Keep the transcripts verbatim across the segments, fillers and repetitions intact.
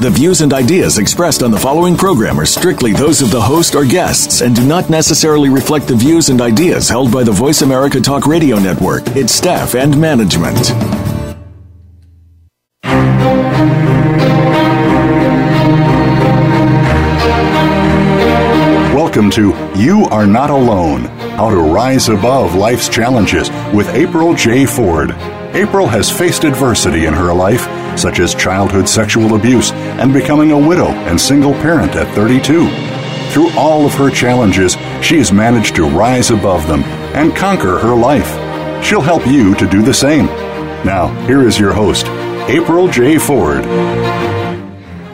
The views and ideas expressed on the following program are strictly those of the host or guests and do not necessarily reflect the views and ideas held by the Voice America Talk Radio Network, its staff, and management. Welcome to You Are Not Alone: How to Rise Above Life's Challenges with April J. Ford. April has faced adversity in her life, such as childhood sexual abuse and becoming a widow and single parent at thirty-two. Through all of her challenges, she has managed to rise above them and conquer her life. She'll help you to do the same. Now, here is your host, April J. Ford.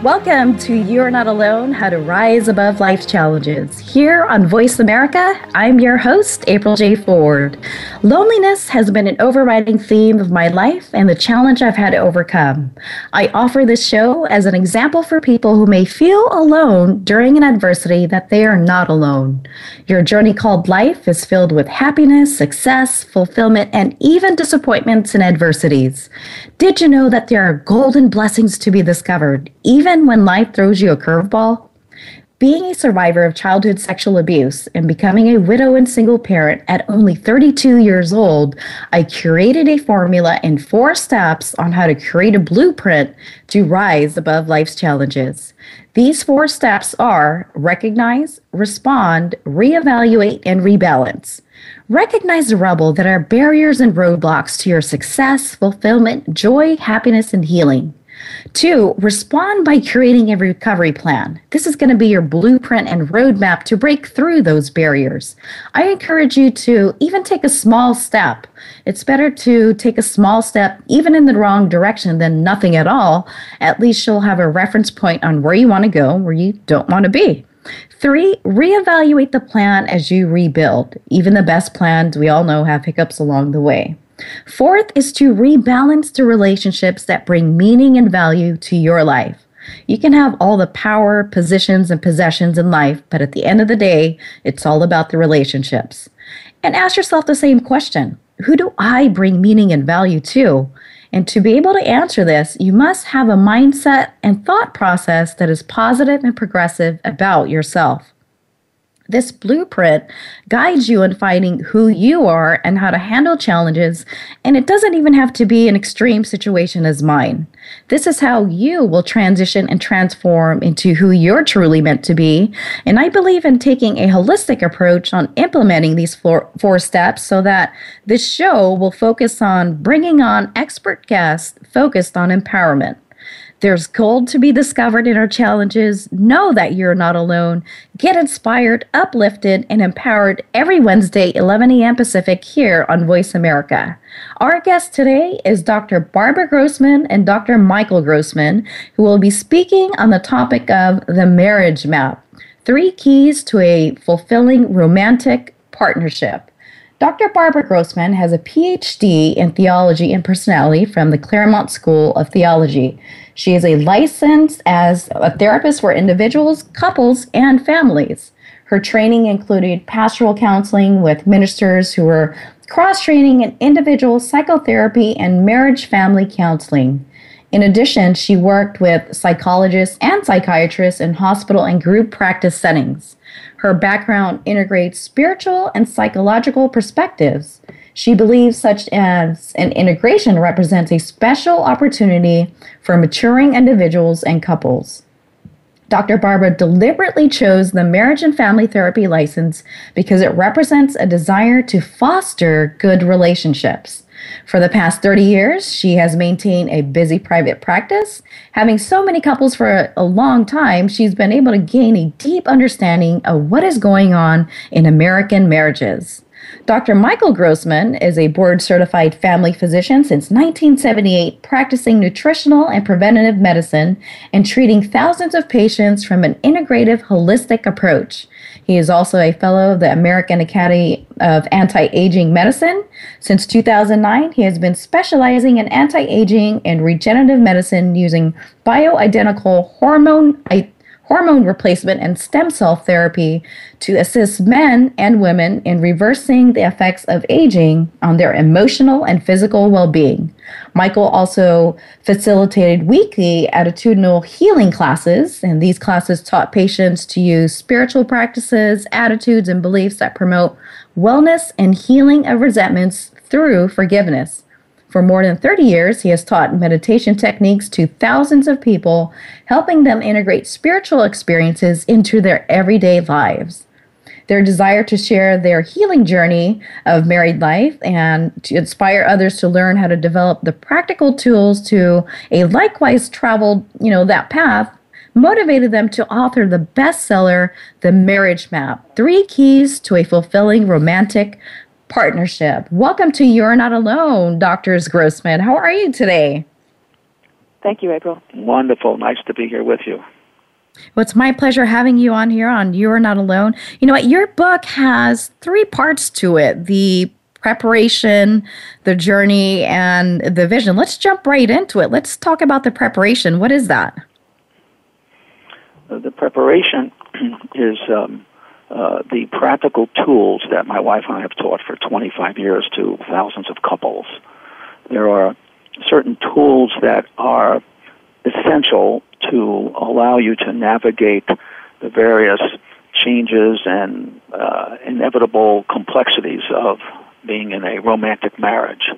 Welcome to You're Not Alone, How to Rise Above Life's Challenges. Here on Voice America, I'm your host, April J. Ford. Loneliness has been an overriding theme of my life and the challenge I've had to overcome. I offer this show as an example for people who may feel alone during an adversity that they are not alone. Your journey called life is filled with happiness, success, fulfillment, and even disappointments and adversities. Did you know that there are golden blessings to be discovered, even when life throws you a curveball? Being a survivor of childhood sexual abuse and becoming a widow and single parent at only thirty-two years old, I created a formula in four steps on how to create a blueprint to rise above life's challenges. These four steps are recognize, respond, reevaluate, and rebalance. Recognize the rubble that are barriers and roadblocks to your success, fulfillment, joy, happiness, and healing. Two, respond by creating a recovery plan. This is going to be your blueprint and roadmap to break through those barriers. I encourage you to even take a small step. It's better to take a small step, even in the wrong direction, than nothing at all. At least you'll have a reference point on where you want to go, where you don't want to be. Three, reevaluate the plan as you rebuild. Even the best plans, we all know, have hiccups along the way. Fourth is to rebalance the relationships that bring meaning and value to your life. You can have all the power, positions, and possessions in life, but at the end of the day, it's all about the relationships. And ask yourself the same question: who do I bring meaning and value to? And to be able to answer this, you must have a mindset and thought process that is positive and progressive about yourself. This blueprint guides you in finding who you are and how to handle challenges, and it doesn't even have to be an extreme situation as mine. This is how you will transition and transform into who you're truly meant to be, and I believe in taking a holistic approach on implementing these four, four steps so that this show will focus on bringing on expert guests focused on empowerment. There's gold to be discovered in our challenges. Know that you're not alone. Get inspired, uplifted, and empowered every Wednesday, eleven a.m. Pacific, here on Voice America. Our guest today is Doctor Barbara Grossman and Doctor Michael Grossman, who will be speaking on the topic of the marriage map, three keys to a fulfilling romantic partnership. Doctor Barbara Grossman has a P H D in theology and personality from the Claremont School of Theology. She is a licensed as a therapist for individuals, couples, and families. Her training included pastoral counseling with ministers who were cross-training in individual psychotherapy and marriage family counseling. In addition, she worked with psychologists and psychiatrists in hospital and group practice settings. Her background integrates spiritual and psychological perspectives. She believes such as an integration represents a special opportunity for maturing individuals and couples. Doctor Barbara deliberately chose the marriage and family therapy license because it represents a desire to foster good relationships. For the past thirty years, she has maintained a busy private practice. Having so many couples for a, a long time, she's been able to gain a deep understanding of what is going on in American marriages. Doctor Michael Grossman is a board-certified family physician since nineteen seventy-eight, practicing nutritional and preventative medicine and treating thousands of patients from an integrative, holistic approach. He is also a fellow of the American Academy of Anti-Aging Medicine. Since two thousand nine, he has been specializing in anti-aging and regenerative medicine using bioidentical hormone hormone replacement and stem cell therapy to assist men and women in reversing the effects of aging on their emotional and physical well-being. Michael also facilitated weekly attitudinal healing classes, and these classes taught patients to use spiritual practices, attitudes, and beliefs that promote wellness and healing of resentments through forgiveness. For more than thirty years, he has taught meditation techniques to thousands of people, helping them integrate spiritual experiences into their everyday lives. Their desire to share their healing journey of married life and to inspire others to learn how to develop the practical tools to a likewise traveled, you know, that path motivated them to author the bestseller, The Marriage Map, Three Keys to a Fulfilling Romantic Partnership. Welcome to You're Not Alone, Doctors Grossman. How are you today? Thank you, April. Wonderful. Nice to be here with you. Well, it's my pleasure having you on here on You're Not Alone. You know what? Your book has three parts to it, the preparation, the journey, and the vision. Let's jump right into it. Let's talk about the preparation. What is that? The preparation is... Um, Uh, the practical tools that my wife and I have taught for twenty-five years to thousands of couples. There are certain tools that are essential to allow you to navigate the various changes and uh, inevitable complexities of being in a romantic marriage.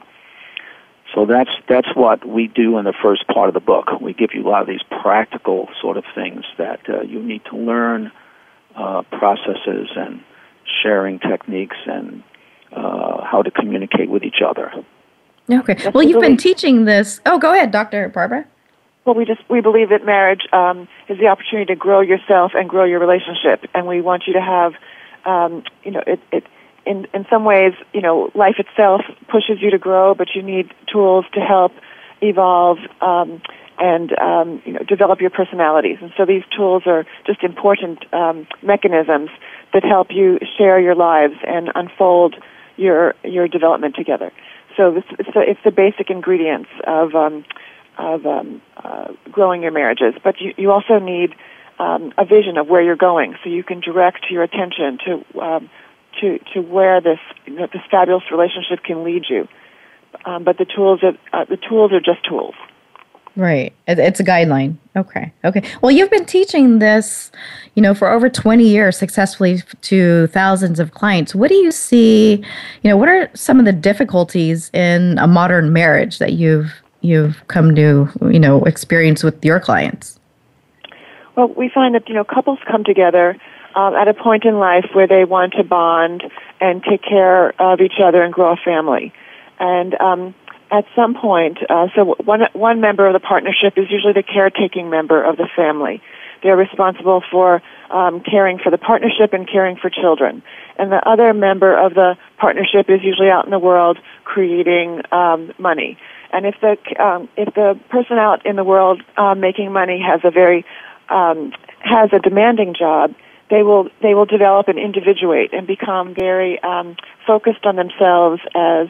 So that's that's what we do in the first part of the book. We give you a lot of these practical sort of things that uh, you need to learn. Uh, processes and sharing techniques and uh, how to communicate with each other. Okay. That's well, you've been teaching this. Oh, go ahead, Doctor Barbara. Well, we just we believe that marriage um, is the opportunity to grow yourself and grow your relationship, and we want you to have, um, you know, it, it in in some ways, you know, life itself pushes you to grow, but you need tools to help evolve. Um, and um, you know, develop your personalities. And so these tools are just important um, mechanisms that help you share your lives and unfold your your development together. So this, it's, the, it's the basic ingredients of um, of um, uh, growing your marriages. But you, you also need um, a vision of where you're going so you can direct your attention to um, to, to where this, you know, this fabulous relationship can lead you. Um, but the tools are, uh, the tools are just tools. Right. It's a guideline. Okay. Okay. Well, you've been teaching this, you know, for over twenty years successfully to thousands of clients. What do you see, you know, what are some of the difficulties in a modern marriage that you've you've come to, you know, experience with your clients? Well, we find that, you know, couples come together um, at a point in life where they want to bond and take care of each other and grow a family. And, um, At some point, uh, so one one member of the partnership is usually the caretaking member of the family. They're responsible for um, caring for the partnership and caring for children. And the other member of the partnership is usually out in the world creating um, money. And if the um, if the person out in the world uh, making money has a very um, has a demanding job, they will they will develop and individuate and become very um, focused on themselves as.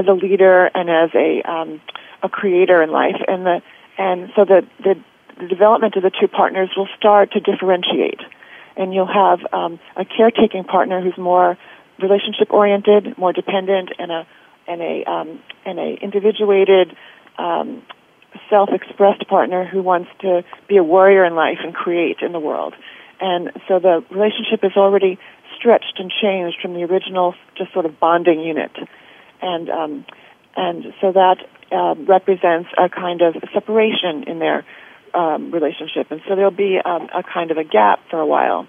as a leader and as a um, a creator in life, and the and so the, the the development of the two partners will start to differentiate, and you'll have um, a caretaking partner who's more relationship oriented, more dependent, and a and a um, and a individuated, um, self-expressed partner who wants to be a warrior in life and create in the world, and so the relationship is already stretched and changed from the original just sort of bonding unit. And um, and so that uh, represents a kind of separation in their um, relationship. And so there'll be um, a kind of a gap for a while.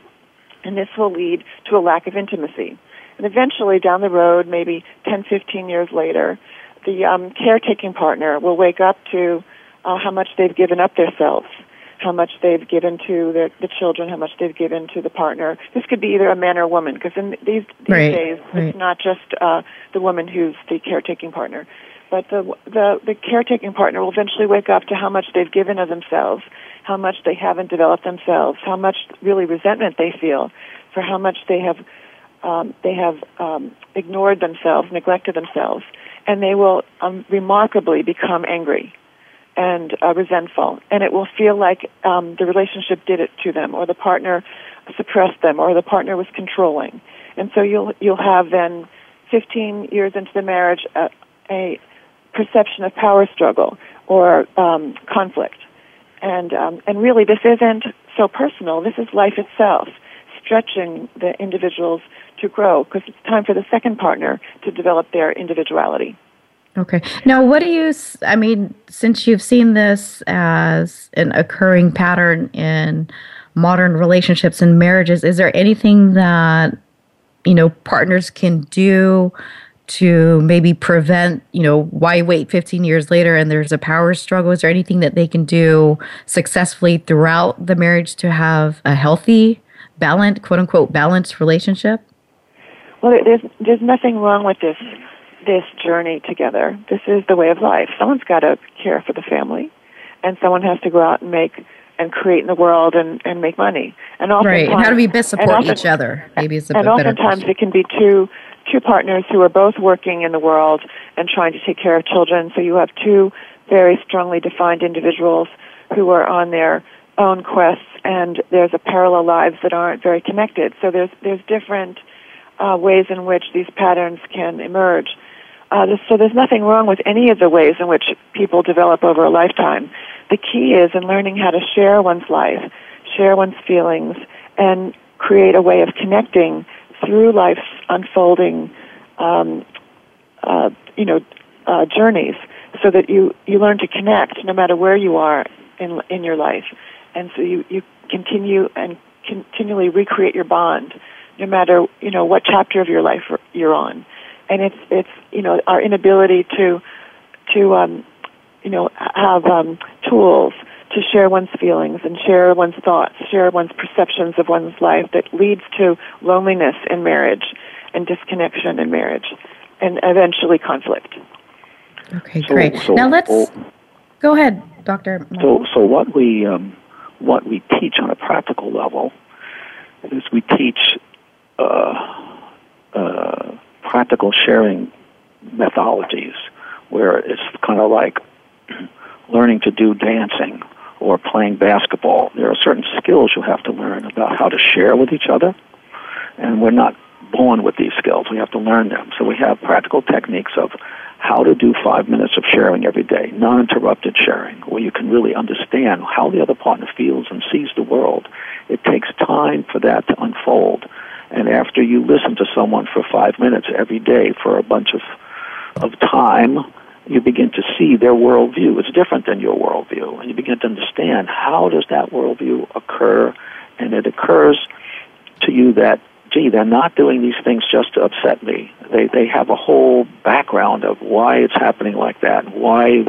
And this will lead to a lack of intimacy. And eventually down the road, maybe ten, fifteen years later, the um, caretaking partner will wake up to uh, how much they've given up themselves, how much they've given to their, the children, how much they've given to the partner. This could be either a man or a woman, because in these, these right, days, right. It's not just uh, the woman who's the caretaking partner. But the, the the caretaking partner will eventually wake up to how much they've given of themselves, how much they haven't developed themselves, how much really resentment they feel. for how much they have um, they have um, ignored themselves, neglected themselves, and they will um, remarkably become angry and uh, resentful, and it will feel like um, the relationship did it to them, or the partner suppressed them, or the partner was controlling. And so you'll you'll have then fifteen years into the marriage a, a perception of power struggle or um, conflict. And um, and really, this isn't so personal. This is life itself, stretching the individuals to grow, because it's time for the second partner to develop their individuality. Okay. Now, what do you, I mean, since you've seen this as an occurring pattern in modern relationships and marriages, is there anything that, you know, partners can do to maybe prevent, you know, why wait fifteen years later and there's a power struggle? Is there anything that they can do successfully throughout the marriage to have a healthy, balanced, quote unquote, balanced relationship? Well, there's, there's nothing wrong with this. This journey together. This is the way of life. Someone's got to care for the family, and someone has to go out and make and create in the world and, and make money. And right. And how do we best support often, each other? Maybe it's a and oftentimes it can be two two partners who are both working in the world and trying to take care of children. So you have two very strongly defined individuals who are on their own quests, and there's a parallel lives that aren't very connected. So there's there's different uh, ways in which these patterns can emerge. Uh, so there's nothing wrong with any of the ways in which people develop over a lifetime. The key is in learning how to share one's life, share one's feelings, and create a way of connecting through life's unfolding, um, uh, you know, uh, journeys, so that you, you learn to connect no matter where you are in in your life, and so you, you continue and continually recreate your bond, no matter you know what chapter of your life you're on. And it's it's you know our inability to to um, you know have um, tools to share one's feelings and share one's thoughts, share one's perceptions of one's life that leads to loneliness in marriage and disconnection in marriage, and eventually conflict. Okay, so, great. So, now let's oh, go ahead, Doctor So so what we um, what we teach on a practical level is we teach. Uh, uh, practical sharing methodologies, where it's kind of like learning to do dancing or playing basketball. There are certain skills you have to learn about how to share with each other, and we're not born with these skills. We have to learn them. So we have practical techniques of how to do five minutes of sharing every day, non-interrupted sharing, where you can really understand how the other partner feels and sees the world. It takes time for that to unfold. And after you listen to someone for five minutes every day for a bunch of of time, you begin to see their worldview. It's different than your worldview. And you begin to understand how does that worldview occur. And it occurs to you that, gee, they're not doing these things just to upset me. They they have a whole background of why it's happening like that, why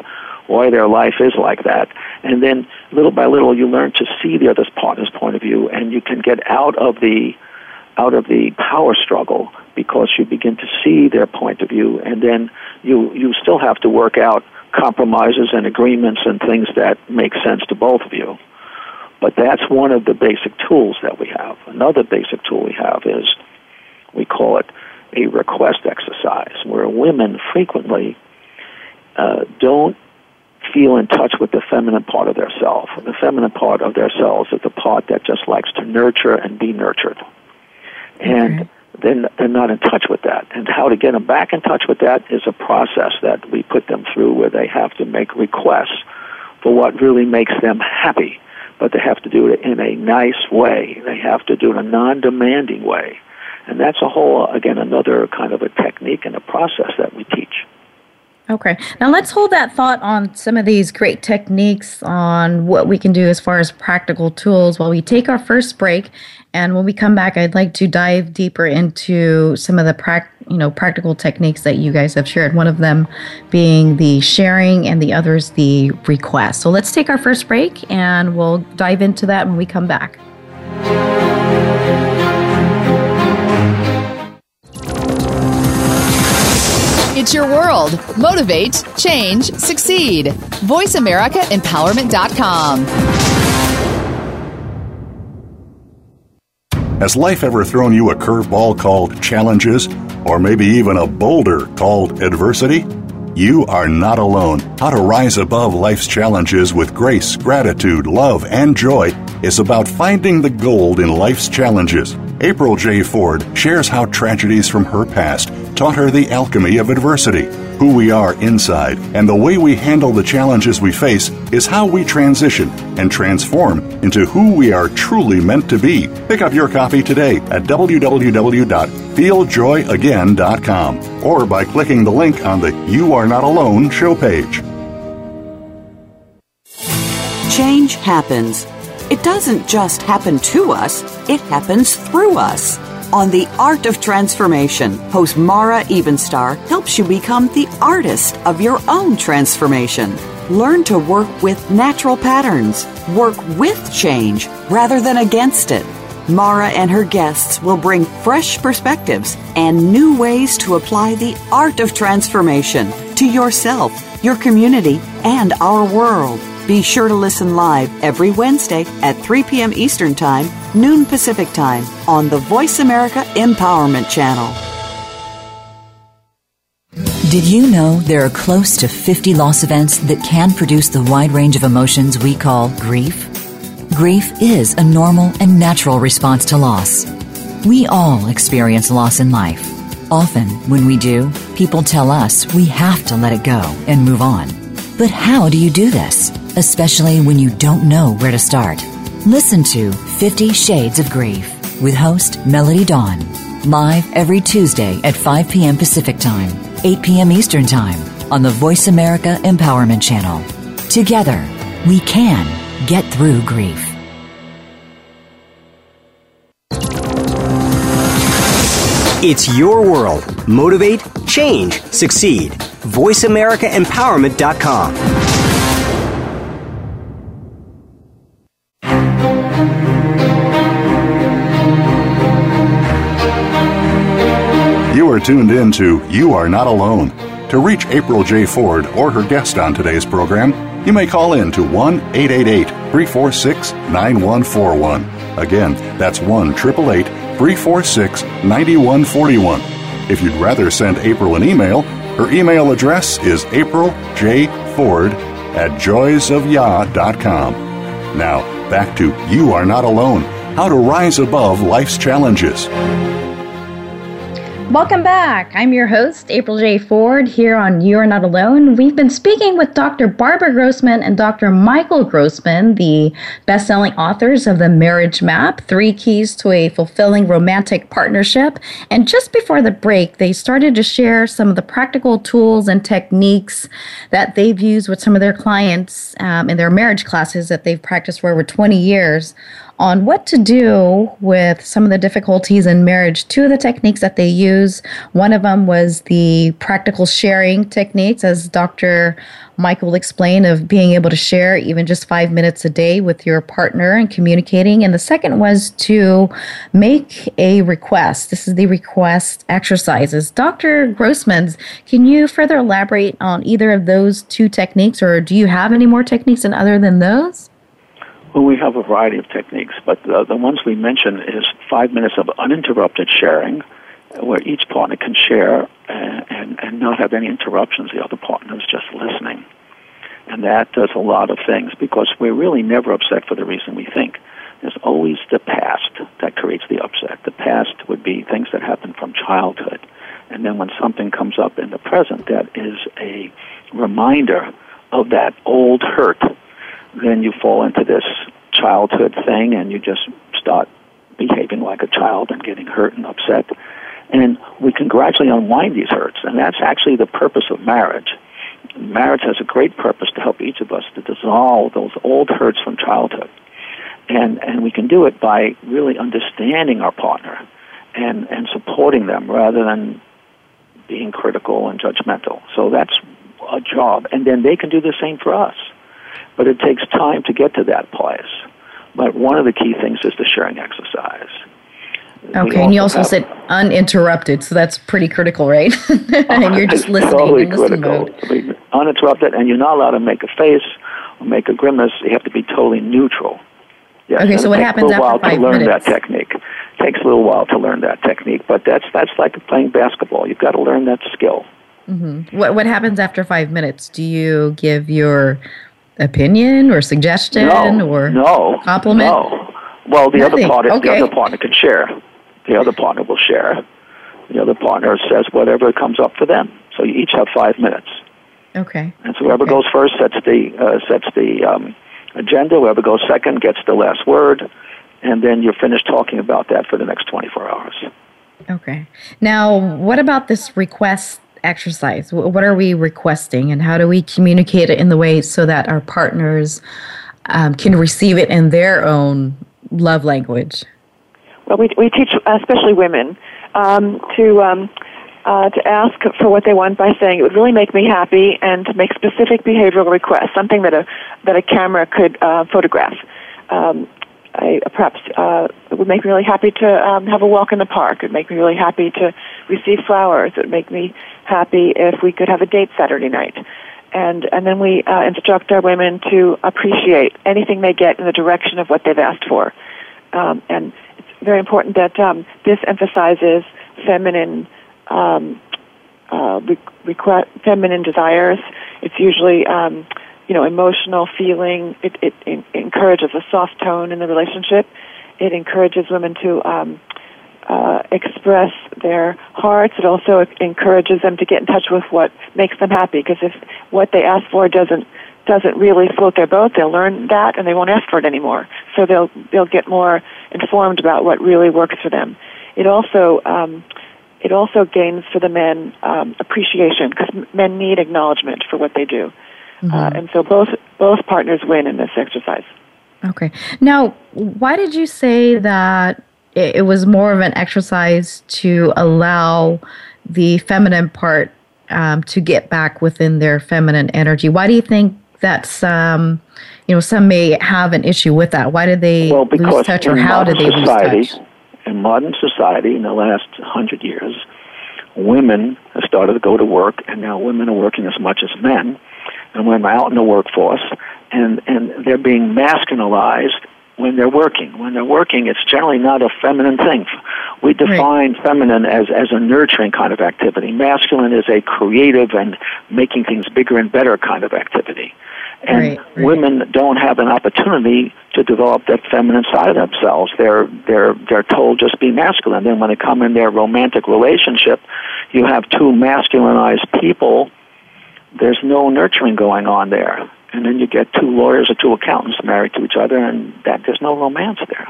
why their life is like that. And then little by little you learn to see the other partner's point of view, and you can get out of the out of the power struggle because you begin to see their point of view, and then you, you still have to work out compromises and agreements and things that make sense to both of you. But that's one of the basic tools that we have. Another basic tool we have is, we call it a request exercise, where women frequently uh, don't feel in touch with the feminine part of their self. The feminine part of their selves is the part that just likes to nurture and be nurtured. And then they're not in touch with that. And how to get them back in touch with that is a process that we put them through, where they have to make requests for what really makes them happy. But they have to do it in a nice way. They have to do it in a non-demanding way. And that's a whole, again, another kind of a technique and a process that we teach. Okay. Now let's hold that thought on some of these great techniques on what we can do as far as practical tools while we take our first break. And when we come back, I'd like to dive deeper into some of the prac- you know, practical techniques that you guys have shared, one of them being the sharing and the other is the request. So let's take our first break, and we'll dive into that when we come back. It's your world. Motivate, change, succeed. voice america empowerment dot com. Has life ever thrown you a curveball called challenges, or maybe even a boulder called adversity? You are not alone. How to rise above life's challenges with grace, gratitude, love, and joy is about finding the gold in life's challenges. April J. Ford shares how tragedies from her past taught her the alchemy of adversity. Who we are inside and the way we handle the challenges we face is how we transition and transform into who we are truly meant to be. Pick up your copy today at w w w dot feel joy again dot com or by clicking the link on the You Are Not Alone show page. Change happens. It doesn't just happen to us, it happens through us. On The Art of Transformation, host Mara Evenstar helps you become the artist of your own transformation. Learn to work with natural patterns. Work with change rather than against it. Mara and her guests will bring fresh perspectives and new ways to apply the art of transformation to yourself, your community, and our world. Be sure to listen live every Wednesday at three p.m. Eastern Time, noon Pacific Time, on the Voice America Empowerment Channel. Did you know there are close to fifty loss events that can produce the wide range of emotions we call grief? Grief is a normal and natural response to loss. We all experience loss in life. Often, when we do, people tell us we have to let it go and move on. But how do you do this, especially when you don't know where to start? Listen to fifty Shades of Grief with host Melody Dawn, live every Tuesday at five p.m. Pacific Time, eight p.m. Eastern Time on the Voice America Empowerment Channel. Together, we can get through grief. It's your world. Motivate, change, succeed. voice america empowerment dot com. You are tuned in to You Are Not Alone. To reach April J. Ford or her guest on today's program, you may call in to one eight eight eight, three four six, nine one four one. Again, that's one eight eight eight, three four six, nine one four one. If you'd rather send April an email, her email address is april j ford at joys of yah dot com. Now, back to You Are Not Alone, how to rise above life's challenges. Welcome back. I'm your host, April J. Ford, here on You Are Not Alone. We've been speaking with Doctor Barbara Grossman and Doctor Michael Grossman, the best-selling authors of The Marriage Map, Three Keys to a Fulfilling Romantic Partnership. And just before the break, they started to share some of the practical tools and techniques that they've used with some of their clients um, in their marriage classes that they've practiced for over twenty years. On what to do with some of the difficulties in marriage. Two of the techniques that they use, one of them was the practical sharing techniques, as Doctor Michael explained, of being able to share even just five minutes a day with your partner and communicating. And the second was to make a request. This is the request exercises. Doctor Grossman, can you further elaborate on either of those two techniques, or do you have any more techniques and other than those? Well, we have a variety of techniques, but the, the ones we mentioned is five minutes of uninterrupted sharing, where each partner can share and, and, and not have any interruptions. The other partner is just listening. And that does a lot of things, because we're really never upset for the reason we think. There's always the past that creates the upset. The past would be things that happened from childhood. And then when something comes up in the present that is a reminder of that old hurt, then you fall into this childhood thing and you just start behaving like a child and getting hurt and upset. And we can gradually unwind these hurts, and that's actually the purpose of marriage. Marriage has a great purpose to help each of us to dissolve those old hurts from childhood. And and we can do it by really understanding our partner and, and supporting them rather than being critical and judgmental. So that's a job. And then they can do the same for us. But it takes time to get to that place. But one of the key things is the sharing exercise. Okay, and you also said uninterrupted, so that's pretty critical, right? And you're just listening. Totally in critical. Mode. Uninterrupted, and you're not allowed to make a face or make a grimace. You have to be totally neutral. Yes. Okay, so what happens after five minutes? It takes a little while to learn that technique. It takes a little while to learn that technique, but that's that's like playing basketball. You've got to learn that skill. Mm-hmm. What what happens after five minutes? Do you give your opinion or suggestion no, or no, compliment? No. Well, the Nothing. other partner, okay. the other partner can share. The other partner will share. The other partner says whatever comes up for them. So you each have five minutes. Okay. And so whoever okay. goes first sets the uh, sets the um, agenda. Whoever goes second gets the last word, and then you're finished talking about that for the next twenty-four hours. Okay. Now, what about this request exercise? What are we requesting, and how do we communicate it in the way so that our partners um, can receive it in their own love language? Well, we we teach, especially women, um, to. Um, Uh, to ask for what they want by saying, it would really make me happy, and to make specific behavioral requests, something that a that a camera could uh, photograph. Um, I, perhaps uh, it would make me really happy to um, have a walk in the park. It would make me really happy to receive flowers. It would make me happy if we could have a date Saturday night. And and then we uh, instruct our women to appreciate anything they get in the direction of what they've asked for. Um, and it's very important that um, this emphasizes feminine Um, uh, request, feminine desires. It's usually, um, you know, emotional feeling. It, it, it encourages a soft tone in the relationship. It encourages women to um, uh, express their hearts. It also encourages them to get in touch with what makes them happy. Because if what they ask for doesn't doesn't really float their boat, they'll learn that and they won't ask for it anymore. So they'll they'll get more informed about what really works for them. It also um, It also gains for the men um, appreciation, because men need acknowledgement for what they do. Mm-hmm. Uh, and so both both partners win in this exercise. Okay. Now, why did you say that it, it was more of an exercise to allow the feminine part um, to get back within their feminine energy? Why do you think that's, um, you know, some may have an issue with that? Why did they well, lose touch, or how did they society, lose touch? In modern society, in the last hundred years, women have started to go to work, and now women are working as much as men, and women are out in the workforce, and, and they're being masculinized when they're working. When they're working, it's generally not a feminine thing. We define right. feminine as, as a nurturing kind of activity. Masculine is a creative and making things bigger and better kind of activity. And right, right. women don't have an opportunity to develop that feminine side of themselves. They're they're they're told just be masculine. Then when they come in their romantic relationship, you have two masculinized people. There's no nurturing going on there, and then you get two lawyers or two accountants married to each other, and that there's no romance there.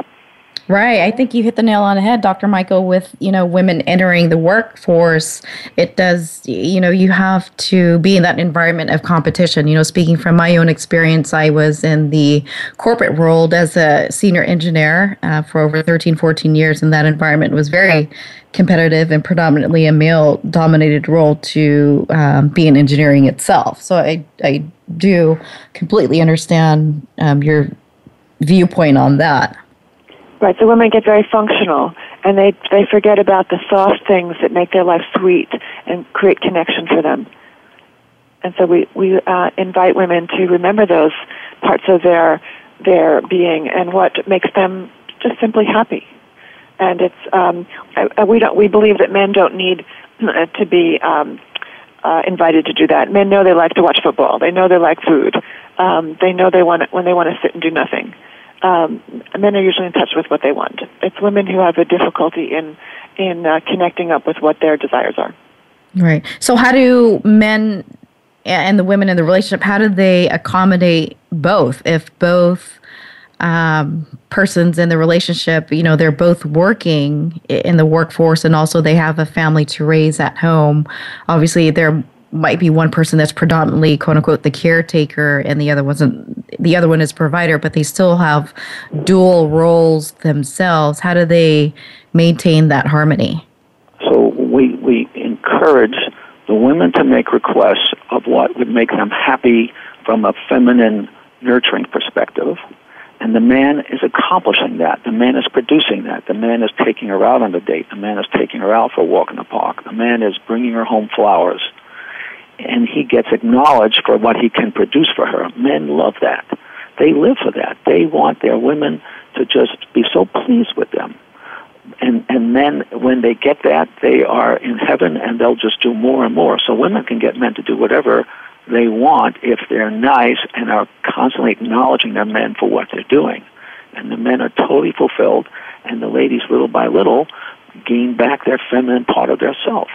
Right. I think you hit the nail on the head, Doctor Michael, with, you know, women entering the workforce. It does, you know, you have to be in that environment of competition. You know, speaking from my own experience, I was in the corporate world as a senior engineer uh, for over thirteen, fourteen years, and that environment was very competitive and predominantly a male-dominated role to um, be in engineering itself. So I, I do completely understand um, your viewpoint on that. Right, so women get very functional, and they they forget about the soft things that make their life sweet and create connection for them. And so we we uh, invite women to remember those parts of their their being and what makes them just simply happy. And it's um, we don't we believe that men don't need to be um, uh, invited to do that. Men know they like to watch football. They know they like food. Um, they know they want when they want to sit and do nothing. Um, men are usually in touch with what they want. It's women who have a difficulty in in uh, connecting up with what their desires are. Right. So how do men and the women in the relationship, how do they accommodate both? If both um, persons in the relationship, you know, they're both working in the workforce and also they have a family to raise at home, obviously they're might be one person that's predominantly "quote unquote" the caretaker, and the other wasn't. The other one is provider, but they still have dual roles themselves. How do they maintain that harmony? So we we encourage the women to make requests of what would make them happy from a feminine nurturing perspective, and the man is accomplishing that. The man is producing that. The man is taking her out on a date. The man is taking her out for a walk in the park. The man is bringing her home flowers. And he gets acknowledged for what he can produce for her. Men love that. They live for that. They want their women to just be so pleased with them. And and then when they get that, they are in heaven, and they'll just do more and more. So women can get men to do whatever they want if they're nice and are constantly acknowledging their men for what they're doing. And the men are totally fulfilled, and the ladies, little by little, gain back their feminine part of their self.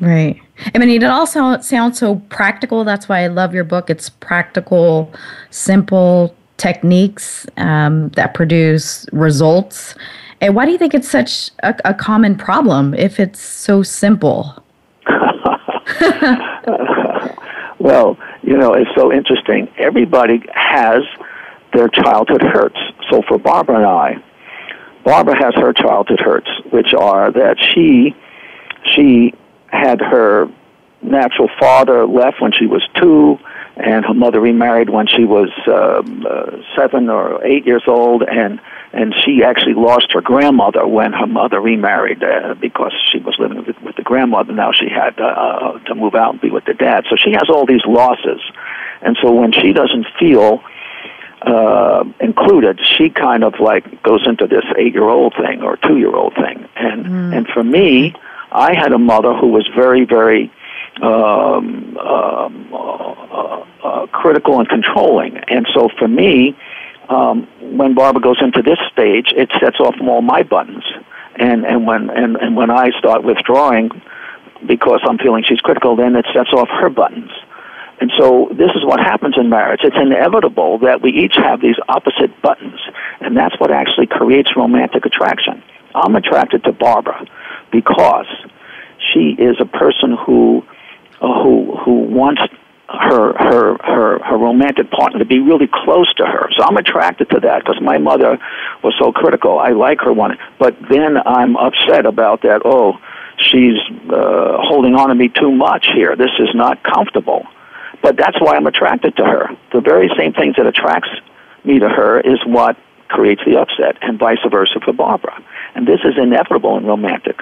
Right. I mean, it all sound, sounds so practical. That's why I love your book. It's practical, simple techniques um, that produce results. And why do you think it's such a, a common problem if it's so simple? Well, you know, it's so interesting. Everybody has their childhood hurts. So for Barbara and I, Barbara has her childhood hurts, which are that she she had her natural father left when she was two, and her mother remarried when she was um, uh, seven or eight years old, and and she actually lost her grandmother when her mother remarried uh, because she was living with, with the grandmother. Now she had uh, to move out and be with the dad. So she has all these losses. And so when she doesn't feel uh, included, she kind of like goes into this eight-year-old thing or two-year-old thing. And, mm. and for me, I had a mother who was very, very um, um, uh, uh, uh, critical and controlling. And so for me, Um, when Barbara goes into this stage, it sets off all my buttons, and and when and, and when I start withdrawing because I'm feeling she's critical, then it sets off her buttons. And so this is what happens in marriage. It's inevitable that we each have these opposite buttons, and that's what actually creates romantic attraction. I'm attracted to Barbara because she is a person who uh, who who wants her her her her romantic partner to be really close to her. So I'm attracted to that because my mother was so critical. I like her one, but then I'm upset about that. Oh, she's uh, holding on to me too much here. This is not comfortable. But that's why I'm attracted to her. The very same things that attracts me to her is what creates the upset, and vice versa for Barbara. And this is inevitable in romantic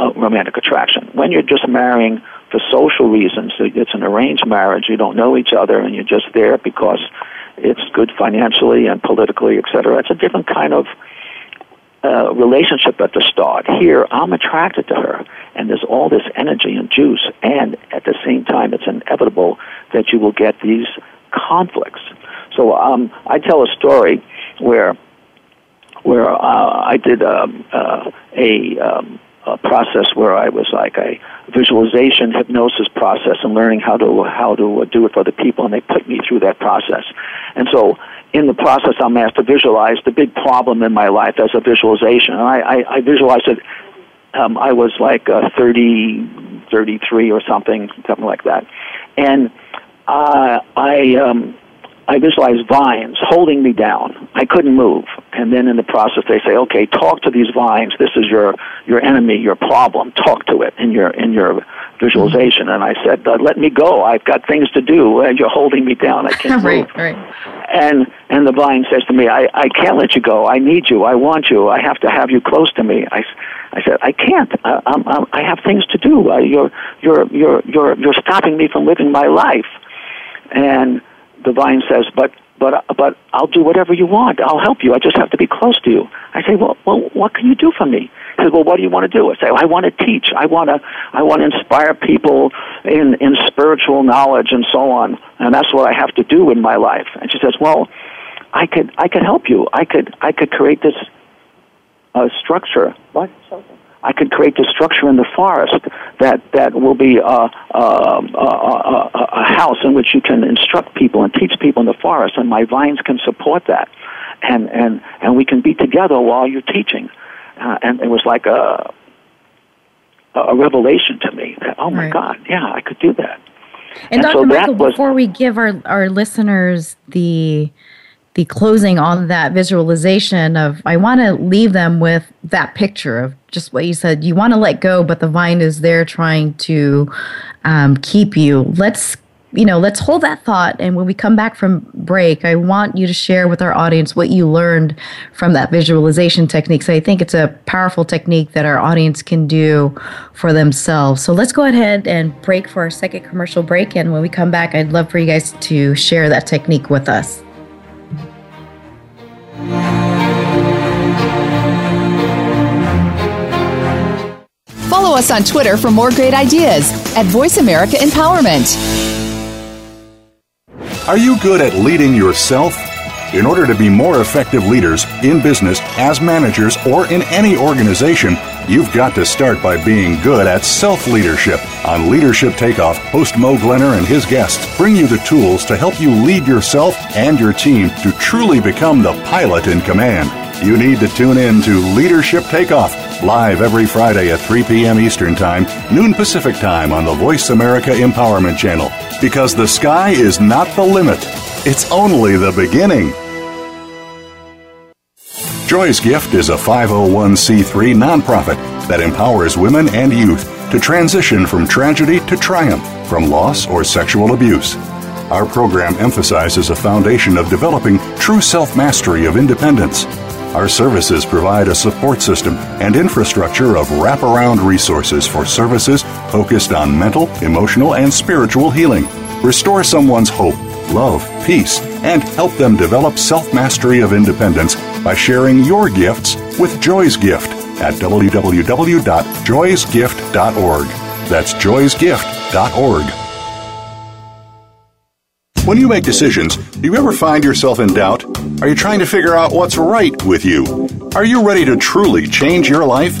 uh, romantic attraction. When you're just marrying for social reasons, it's an arranged marriage, you don't know each other, and you're just there because it's good financially and politically, et cetera. It's a different kind of uh, relationship at the start. Here, I'm attracted to her, and there's all this energy and juice, and at the same time, it's inevitable that you will get these conflicts. So um, I tell a story where where uh, I did um, uh, a... Um, A process where I was like a visualization hypnosis process and learning how to how to do it for other people, and they put me through that process. And so in the process, I'm asked to visualize the big problem in my life as a visualization. And I, I, I visualized it. Um, I was like uh, thirty, thirty-three or something, something like that. And uh, I um, I visualized vines holding me down. I couldn't move. And then in the process, they say, "Okay, talk to these vines. This is your, your enemy, your problem. Talk to it in your in your visualization." And I said, "Let me go. I've got things to do, and you're holding me down. I can't right, move." Right. And and the vine says to me, I, "I can't let you go. I need you. I want you. I have to have you close to me." I, I said, "I can't. I, I'm, I'm, I have things to do. Uh, you're you're you're you're you're stopping me from living my life." And the vine says, "But." But but I'll do whatever you want. I'll help you. I just have to be close to you." I say, well, well what can you do for me? He says, "Well, what do you want to do?" I say, "I want to teach. I want to I want to inspire people in, in spiritual knowledge and so on. And that's what I have to do in my life." And she says, "Well, I could I could help you. I could I could create this uh, structure. What? I could create this structure in the forest that, that will be a, a, a, a, a house in which you can instruct people and teach people in the forest, and my vines can support that. And, and, and we can be together while you're teaching." Uh, and it was like a, a revelation to me that, oh, my right. God, yeah, I could do that. And, and Doctor So Michael, that was, before we give our, our listeners the... the closing on that visualization of, I want to leave them with that picture of just what you said. You want to let go, but the vine is there trying to um, keep you. Let's, you know, let's hold that thought. And when we come back from break, I want you to share with our audience what you learned from that visualization technique. So I think it's a powerful technique that our audience can do for themselves. So let's go ahead and break for our second commercial break. And when we come back, I'd love for you guys to share that technique with us. Thank you. Follow us on Twitter for more great ideas at Voice America Empowerment. Are you good at leading yourself? In order to be more effective leaders in business, as managers, or in any organization, you've got to start by being good at self-leadership. On Leadership Takeoff, host Mo Glenner and his guests bring you the tools to help you lead yourself and your team to truly become the pilot in command. You need to tune in to Leadership Takeoff, live every Friday at three p.m. Eastern Time, noon Pacific Time on the Voice America Empowerment Channel. Because the sky is not the limit. It's only the beginning. Joy's Gift is a five oh one c three nonprofit that empowers women and youth to transition from tragedy to triumph, from loss or sexual abuse. Our program emphasizes a foundation of developing true self-mastery of independence. Our services provide a support system and infrastructure of wraparound resources for services focused on mental, emotional, and spiritual healing. Restore someone's hope, love, peace, and help them develop self-mastery of independence by sharing your gifts with Joy's Gift at w w w dot joys gift dot org. That's joys gift dot org. When you make decisions, do you ever find yourself in doubt? Are you trying to figure out what's right with you? Are you ready to truly change your life?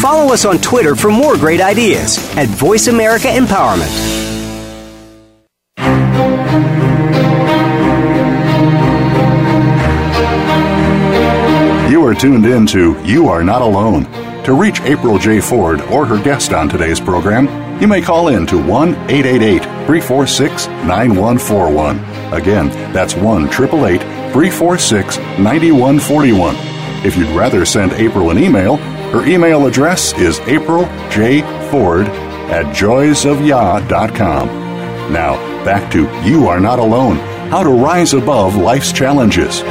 Follow us on Twitter for more great ideas at Voice America Empowerment. You are tuned in to You Are Not Alone. To reach April J. Ford or her guest on today's program, you may call in to one eight eight eight three four six nine one four one. Again, that's one eight eight eight three four six nine one four one. If you'd rather send April an email, her email address is april j ford at joys of yah dot com. Now, back to You Are Not Alone, how to rise above life's challenges.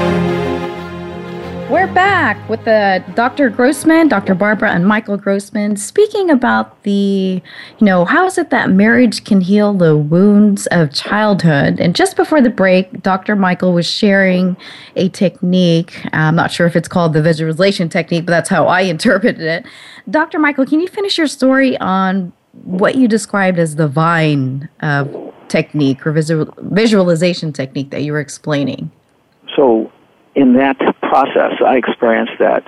We're back with the Doctor Grossman, Doctor Barbara and Michael Grossman, speaking about the, you know, how is it that marriage can heal the wounds of childhood? And just before the break, Doctor Michael was sharing a technique. I'm not sure if it's called the visualization technique, but that's how I interpreted it. Doctor Michael, can you finish your story on what you described as the vine uh, technique or visual, visualization technique that you were explaining? So in that process, I experienced that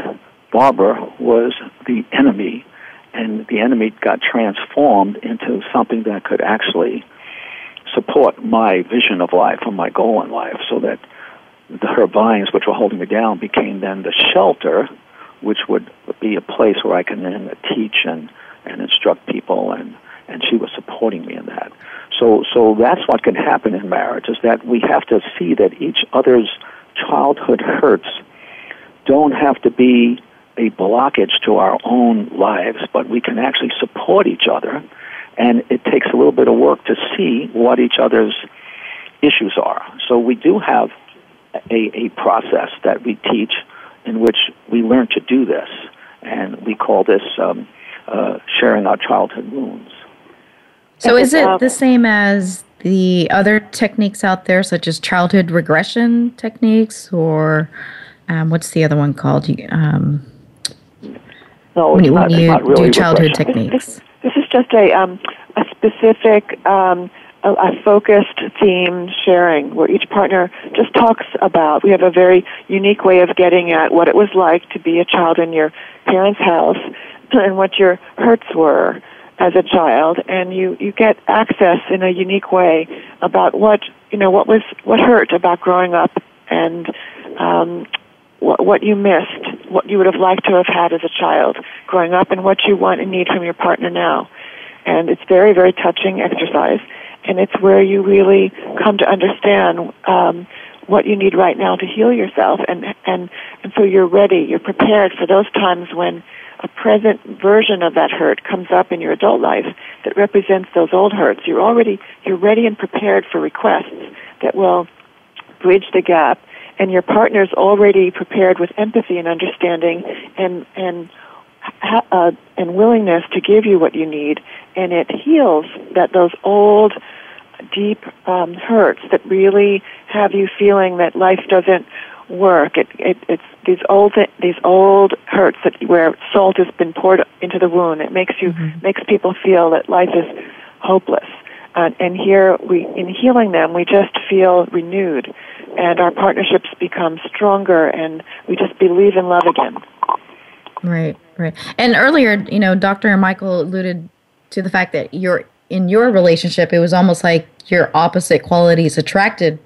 Barbara was the enemy, and the enemy got transformed into something that could actually support my vision of life or my goal in life, so that the, her vines, which were holding me down, became then the shelter, which would be a place where I can then teach and, and instruct people, and, and she was supporting me in that. So, so that's what can happen in marriage, is that we have to see that each other's childhood hurts don't have to be a blockage to our own lives, but we can actually support each other, and it takes a little bit of work to see what each other's issues are. So we do have a, a process that we teach in which we learn to do this, and we call this um, uh, sharing our childhood wounds. So is it the same as the other techniques out there, such as childhood regression techniques, or um, what's the other one called? You, um, no, when, not, when you really do childhood regression techniques. This, this, this is just a um, a specific, um, a, a focused theme sharing where each partner just talks about. We have a very unique way of getting at what it was like to be a child in your parents' house and what your hurts were as a child, and you, you get access in a unique way about what, you know, what was, what hurt about growing up, and um, what, what you missed, what you would have liked to have had as a child growing up, and what you want and need from your partner now. And it's very, very touching exercise, and it's where you really come to understand um, what you need right now to heal yourself, and, and, and so you're ready, you're prepared for those times when a present version of that hurt comes up in your adult life that represents those old hurts, you're already you're ready and prepared for requests that will bridge the gap, and your partner's already prepared with empathy and understanding and and uh, and willingness to give you what you need, and it heals that those old deep um, hurts that really have you feeling that life doesn't work. It, it, it's these old these old hurts that where salt has been poured into the wound. It makes you mm-hmm. makes people feel that life is hopeless. Uh, and here we, in healing them, we just feel renewed, and our partnerships become stronger, and we just believe in love again. Right, right. And earlier, you know, Doctor Michael alluded to the fact that you're in your relationship, it was almost like your opposite qualities attracted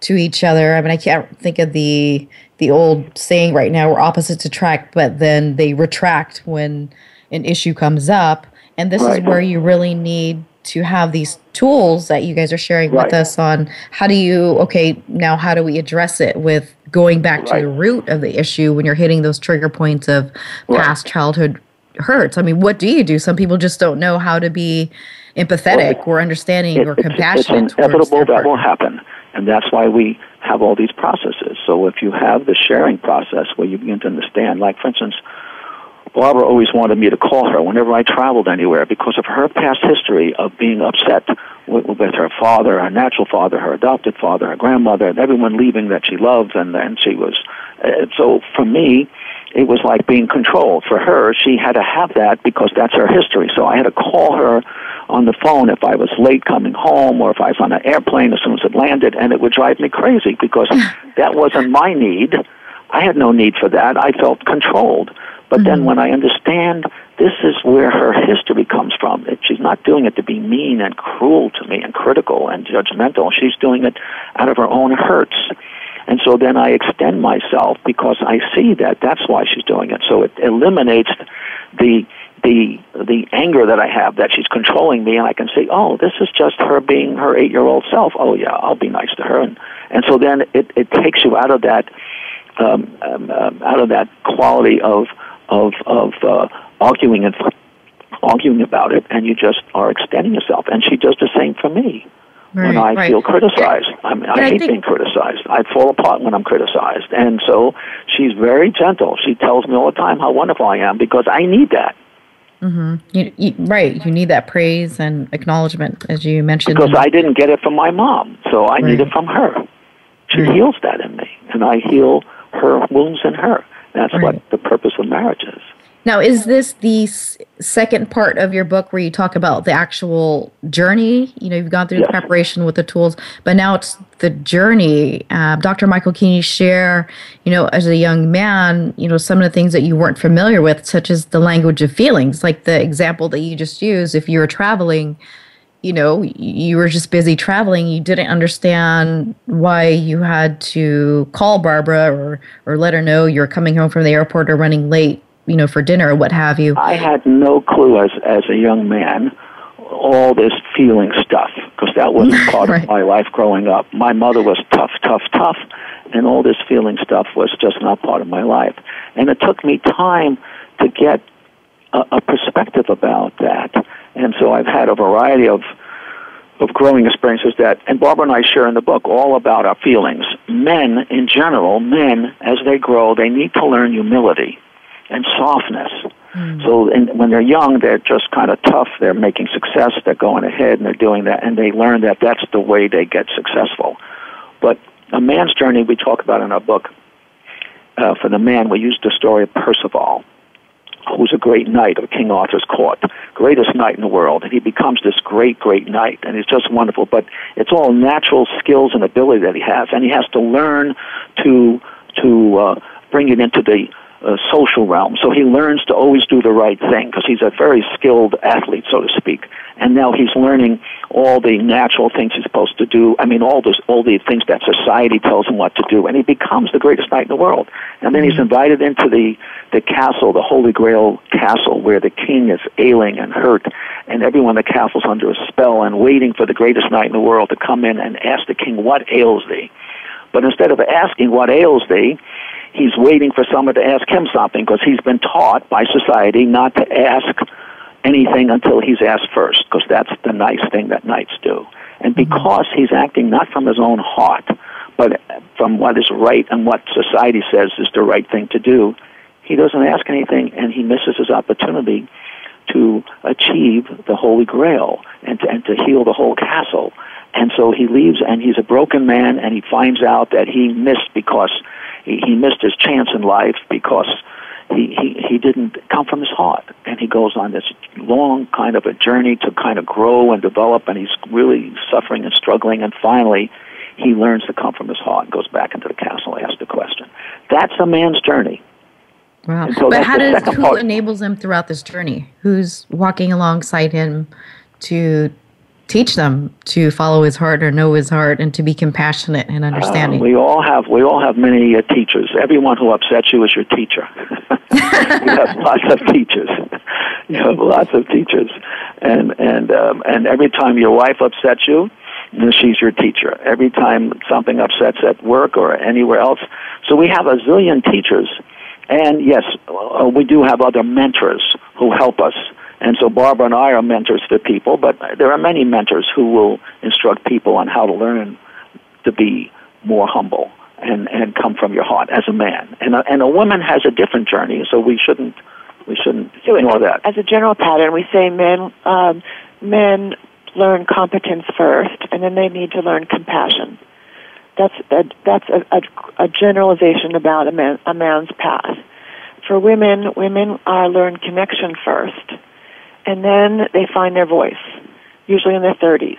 to each other. I mean, I can't think of the the old saying right now, we're opposites attract, but then they retract when an issue comes up. And this right. is where you really need to have these tools that you guys are sharing right. with us on how do you, okay, now how do we address it with going back right. to the root of the issue when you're hitting those trigger points of right. past childhood hurts. I mean, what do you do? Some people just don't know how to be empathetic well, it, or understanding it, or compassionate. It's inevitable that will happen. And that's why we have all these processes. So if you have the sharing process where you begin to understand, like, for instance, Barbara always wanted me to call her whenever I traveled anywhere because of her past history of being upset with, with her father, her natural father, her adopted father, her grandmother, and everyone leaving that she loved. And then she was, uh, so for me, it was like being controlled. For her, she had to have that because that's her history. So I had to call her on the phone if I was late coming home or if I was on an airplane as soon as it landed, and it would drive me crazy because that wasn't my need. I had no need for that. I felt controlled. But mm-hmm. then when I understand this is where her history comes from, that she's not doing it to be mean and cruel to me and critical and judgmental. She's doing it out of her own hurts. And so then I extend myself because I see that that's why she's doing it. So it eliminates the the the anger that I have that she's controlling me, and I can say, oh, this is just her being her eight-year-old self. Oh, yeah, I'll be nice to her. And, and so then it, it takes you out of that um, um, out of that quality of of of uh, arguing and arguing about it, and you just are extending yourself. And she does the same for me. Right, when I right. feel criticized. I mean, I, I hate think... being criticized. I fall apart when I'm criticized. And so she's very gentle. She tells me all the time how wonderful I am because I need that. Mm-hmm. You, you, right. You need that praise and acknowledgement, as you mentioned. Because I didn't get it from my mom, so I right. need it from her. She right. heals that in me, and I heal her wounds in her. That's right. what the purpose of marriage is. Now, is this the s- second part of your book where you talk about the actual journey? You know, you've gone through yes. the preparation with the tools, but now it's the journey. Uh, Doctor Michael, can you share, you know, as a young man, you know, some of the things that you weren't familiar with, such as the language of feelings, like the example that you just used, if you were traveling, you know, you were just busy traveling. You didn't understand why you had to call Barbara or, or let her know you're coming home from the airport or running late, you know, for dinner or what have you. I had no clue as as a young man, all this feeling stuff, because that wasn't part right. of my life growing up. My mother was tough, tough, tough, and all this feeling stuff was just not part of my life. And it took me time to get a, a perspective about that. And so I've had a variety of of growing experiences that, and Barbara and I share in the book, all about our feelings. Men, in general, men, as they grow, they need to learn humility and softness. Mm. So in, when they're young, they're just kind of tough. They're making success. They're going ahead, and they're doing that, and they learn that that's the way they get successful. But a man's journey, we talk about in our book, uh, for the man, we used the story of Percival, who's a great knight of King Arthur's court, greatest knight in the world, and he becomes this great, great knight, and it's just wonderful. But it's all natural skills and ability that he has, and he has to learn to to uh, bring it into the uh, social realm. So he learns to always do the right thing because he's a very skilled athlete, so to speak. And now he's learning all the natural things he's supposed to do. I mean, all those, all the things that society tells him what to do. And he becomes the greatest knight in the world. And then he's invited into the, the castle, the Holy Grail castle, where the king is ailing and hurt. And everyone in the castle's under a spell and waiting for the greatest knight in the world to come in and ask the king, what ails thee? But instead of asking what ails thee, he's waiting for someone to ask him something because he's been taught by society not to ask anything until he's asked first, because that's the nice thing that knights do. And because he's acting not from his own heart, but from what is right and what society says is the right thing to do, he doesn't ask anything, and he misses his opportunity to achieve the Holy Grail and to, and to heal the whole castle. And so he leaves, and he's a broken man, and he finds out that he missed because he, he missed his chance in life because he, he, he didn't come from his heart. And he goes on this long kind of a journey to kind of grow and develop, and he's really suffering and struggling, and finally he learns to come from his heart and goes back into the castle and asks the question. That's a man's journey. Wow. So but how does, who part. enables him throughout this journey? Who's walking alongside him to teach them to follow his heart or know his heart and to be compassionate and understanding? Uh, we all have we all have many uh, teachers. Everyone who upsets you is your teacher. You have lots of teachers. You have lots of teachers. And, and, um, and every time your wife upsets you, she's your teacher. Every time something upsets at work or anywhere else. So we have a zillion teachers. And yes, uh, we do have other mentors who help us. And so Barbara and I are mentors to people, but there are many mentors who will instruct people on how to learn to be more humble and, and come from your heart as a man. And a, and a woman has a different journey, so we shouldn't we shouldn't so ignore that. As a general pattern, we say men um, men learn competence first, and then they need to learn compassion. That's a, that's a, a, a generalization about a, man, a man's path. For women, women uh, learn connection first, and then they find their voice, usually in their thirties.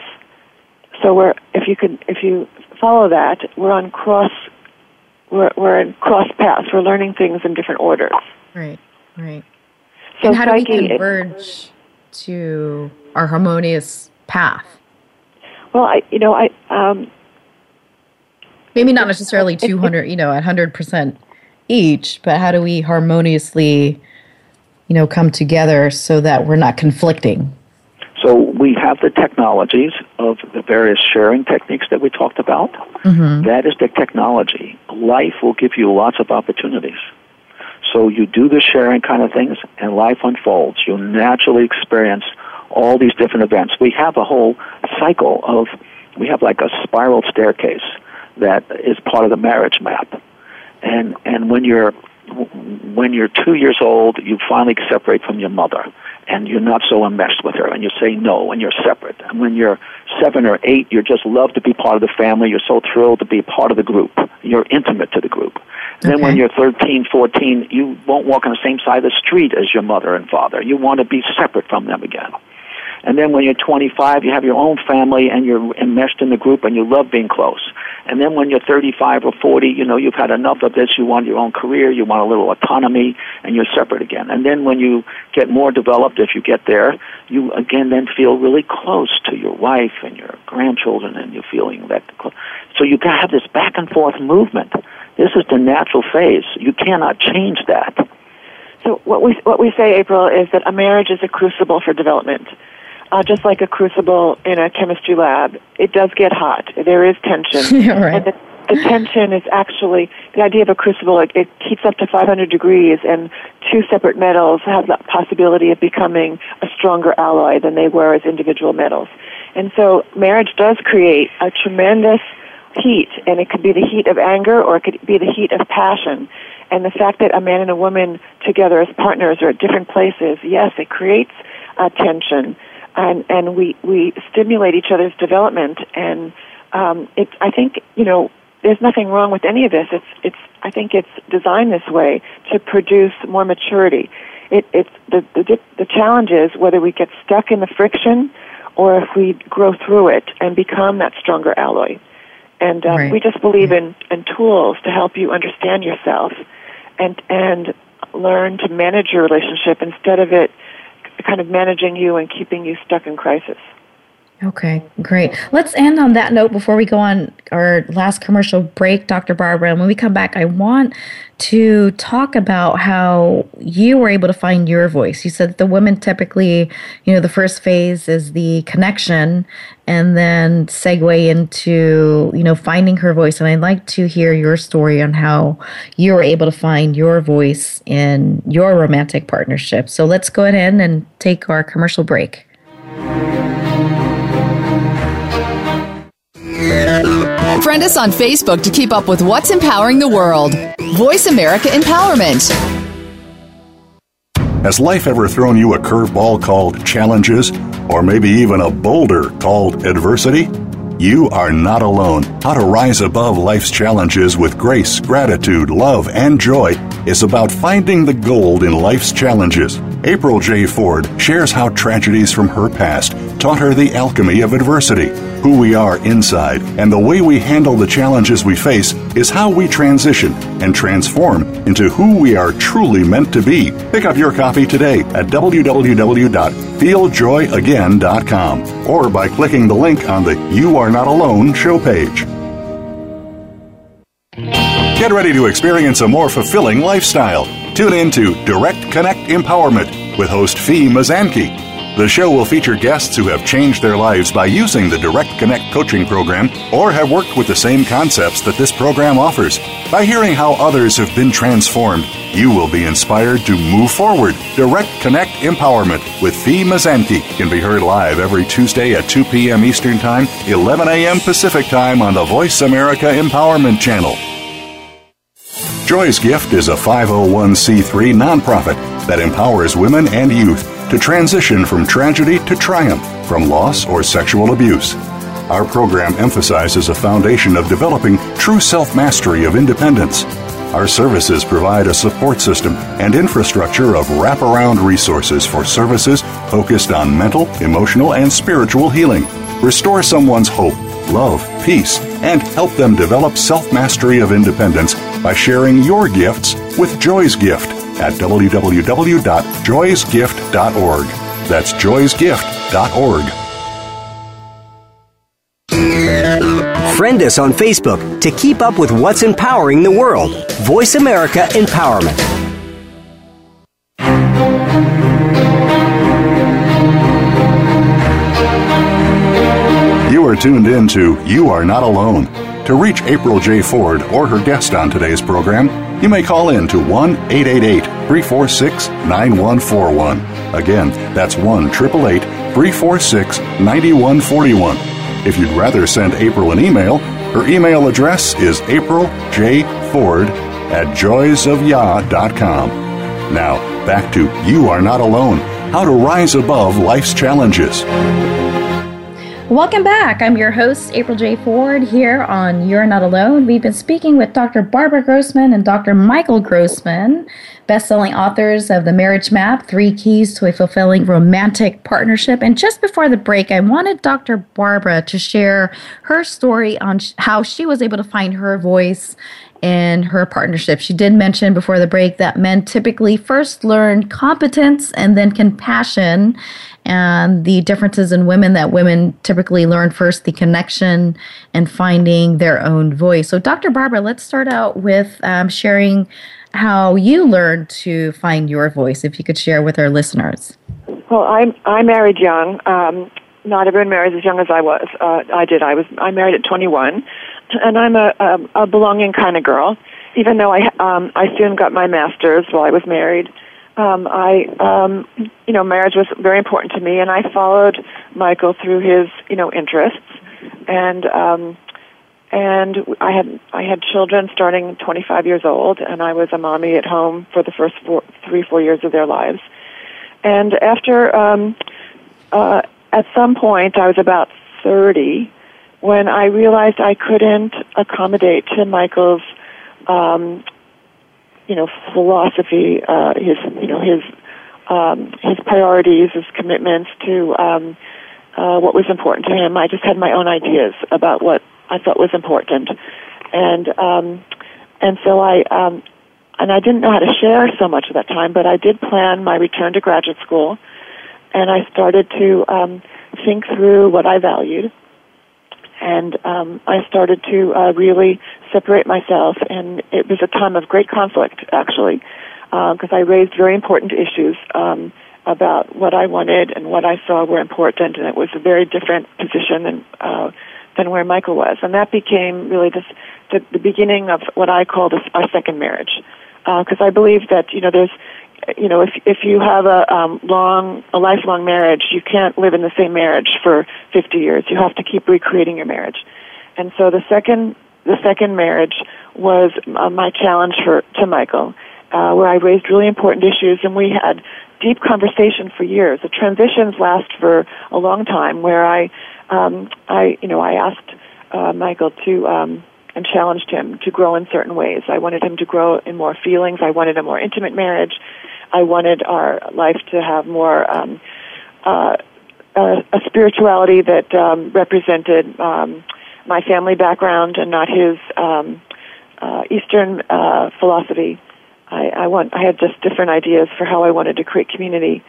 So we're if you can if you follow that, we're on cross we're we're in cross paths. We're learning things in different orders. Right, right. So and how Psyche, do we converge to our harmonious path? Well, I you know I. Um, Maybe not necessarily two hundred, you know, at one hundred percent each, but how do we harmoniously, you know, come together so that we're not conflicting? So we have the technologies of the various sharing techniques that we talked about. Mm-hmm. That is the technology. Life will give you lots of opportunities. So you do the sharing kind of things, and life unfolds. You'll naturally experience all these different events. We have a whole cycle of, we have like a spiral staircase that is part of the marriage map, and and when you're when you're two years old, you finally separate from your mother, and you're not so enmeshed with her, and you say no, and you're separate. And when you're seven or eight, you just love to be part of the family. You're so thrilled to be part of the group. You're intimate to the group. Okay. Then when you're thirteen, fourteen, you won't walk on the same side of the street as your mother and father. You want to be separate from them again. And then when you're twenty-five, you have your own family, and you're enmeshed in the group, and you love being close. And then when you're thirty-five or forty, you know, you've had enough of this. You want your own career. You want a little autonomy, and you're separate again. And then when you get more developed, if you get there, you again then feel really close to your wife and your grandchildren, and you're feeling that close. So you have this back-and-forth movement. This is the natural phase. You cannot change that. So what we, what we say, April, is that a marriage is a crucible for development. Uh, just like a crucible in a chemistry lab, it does get hot. There is tension. Yeah, right. And the, the tension is actually, the idea of a crucible, it, it heats up to five hundred degrees, and two separate metals have the possibility of becoming a stronger alloy than they were as individual metals. And so marriage does create a tremendous heat, and it could be the heat of anger, or it could be the heat of passion. And the fact that a man and a woman together as partners or at different places, yes, it creates uh, tension. And, and we, we stimulate each other's development, and um, it's, I think, you know, there's nothing wrong with any of this. It's, it's, I think it's designed this way to produce more maturity. It, it's the, the, the challenge is whether we get stuck in the friction or if we grow through it and become that stronger alloy. And um, right. we just believe right. in, in tools to help you understand yourself and, and learn to manage your relationship instead of it kind of managing you and keeping you stuck in crisis. Okay, great. Let's end on that note before we go on our last commercial break, Doctor Barbara. And when we come back, I want to talk about how you were able to find your voice. You said that the women typically, you know, the first phase is the connection and then segue into, you know, finding her voice. And I'd like to hear your story on how you were able to find your voice in your romantic partnership. So let's go ahead and take our commercial break. Friend us on Facebook to keep up with what's empowering the world. Voice America Empowerment. Has life ever thrown you a curveball called challenges, or maybe even a boulder called adversity? You are not alone. How to rise above life's challenges with grace, gratitude, love, and joy is about finding the gold in life's challenges. April J. Ford shares how tragedies from her past taught her the alchemy of adversity. Who we are inside and the way we handle the challenges we face is how we transition and transform into who we are truly meant to be. Pick up your copy today at w w w dot feel joy again dot com or by clicking the link on the You Are Not Alone show page. Get ready to experience a more fulfilling lifestyle. Tune in to Direct Connect Empowerment with host Fee Mazanke. The show will feature guests who have changed their lives by using the Direct Connect coaching program or have worked with the same concepts that this program offers. By hearing how others have been transformed, you will be inspired to move forward. Direct Connect Empowerment with Fee Mazanke can be heard live every Tuesday at two p.m. Eastern Time, eleven a.m. Pacific Time on the Voice America Empowerment Channel. Joy's Gift is a five oh one c three nonprofit that empowers women and youth to transition from tragedy to triumph, from loss or sexual abuse. Our program emphasizes a foundation of developing true self-mastery of independence. Our services provide a support system and infrastructure of wraparound resources for services focused on mental, emotional, and spiritual healing. Restore someone's hope, love, peace, and help them develop self-mastery of independence by sharing your gifts with Joy's Gift at w w w dot joys gift dot org. That's joys gift dot org. Friend us on Facebook to keep up with what's empowering the world. Voice America Empowerment. You are tuned in to You Are Not Alone. To reach April J. Ford or her guest on today's program, you may call in to one eight eight eight three four six nine one four one. Again, that's one eight eight eight three four six nine one four one. If you'd rather send April an email, her email address is april j ford at joys of yah dot com. Now, back to You Are Not Alone, how to rise above life's challenges. Welcome back. I'm your host, April J. Ford, here on You're Not Alone. We've been speaking with Doctor Barbara Grossman and Doctor Michael Grossman, best-selling authors of The Marriage Map, Three Keys to a Fulfilling Romantic Partnership. And just before the break, I wanted Doctor Barbara to share her story on sh- how she was able to find her voice in her partnership. She did mention before the break that men typically first learn competence and then compassion, and the differences in women that women typically learn first the connection and finding their own voice. So Doctor Barbara, let's start out with um, sharing how you learned to find your voice, if you could share with our listeners. Well, I, I married young. Um, not everyone marries as young as I was. Uh, I did. I was. I married at twenty-one. And I'm a, a, a belonging kind of girl. Even though I um, I soon got my master's while I was married, um, I um, you know marriage was very important to me, and I followed Michael through his you know interests, and um, and I had I had children starting twenty-five years old, and I was a mommy at home for the first four, three four years of their lives, and after um, uh, at some point I was about thirty. When I realized I couldn't accommodate to Michael's, um, you know, philosophy, uh, his, you know, his, um, his priorities, his commitments to um, uh, what was important to him, I just had my own ideas about what I thought was important, and um, and so I, um, and I didn't know how to share so much at that time, but I did plan my return to graduate school, and I started to. Um, think through what I valued, and um, I started to uh, really separate myself, and it was a time of great conflict, actually, because uh, I raised very important issues um, about what I wanted and what I saw were important, and it was a very different position than, uh, than where Michael was. And that became really this, the, the beginning of what I call this, our second marriage, because uh, I believe that, you know, there's, you know, if if you have a um, long, a lifelong marriage, you can't live in the same marriage for fifty years. You have to keep recreating your marriage. And so the second, the second marriage was uh, my challenge for to Michael, uh, where I raised really important issues, and we had deep conversation for years. The transitions last for a long time, where I, um, I, you know, I asked uh, Michael to. Um, and challenged him to grow in certain ways. I wanted him to grow in more feelings. I wanted a more intimate marriage. I wanted our life to have more um, uh, a, a spirituality that um, represented um, my family background and not his um, uh, Eastern uh, philosophy. I, I want. I had just different ideas for how I wanted to create community,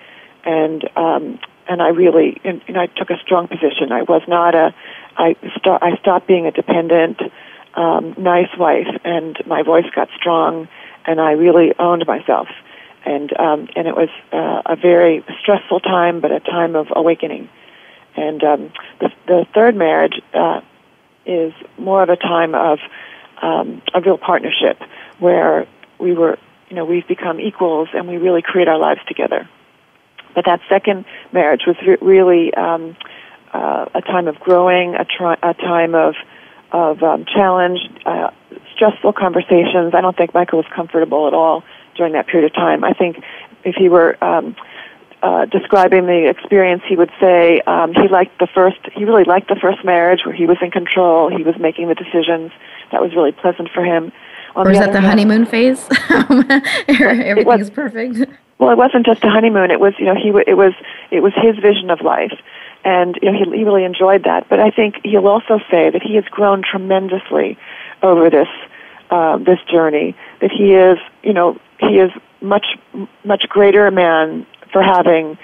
and um, and I really, and, and I took a strong position. I was not a. I st- I stopped being a dependent. Um, nice wife, and my voice got strong, and I really owned myself, and um, and it was uh, a very stressful time, but a time of awakening. And um, the, the third marriage uh, is more of a time of um, a real partnership, where we were, you know, we've become equals, and we really create our lives together. But that second marriage was re- really um, uh, a time of growing, a, tri- a time of of um, challenge, uh, stressful conversations. I don't think Michael was comfortable at all during that period of time. I think if he were um, uh, describing the experience, he would say um, he liked the first. He really liked the first marriage, where he was in control. He was making the decisions. That was really pleasant for him. On or is that the honeymoon phase? Everything is perfect. Well, it wasn't just a honeymoon. It was, you know, he. It was. It was his vision of life. And you know, he, he really enjoyed that. But I think he'll also say that he has grown tremendously over this uh, this journey. That he is, you know, he is much much greater a man for having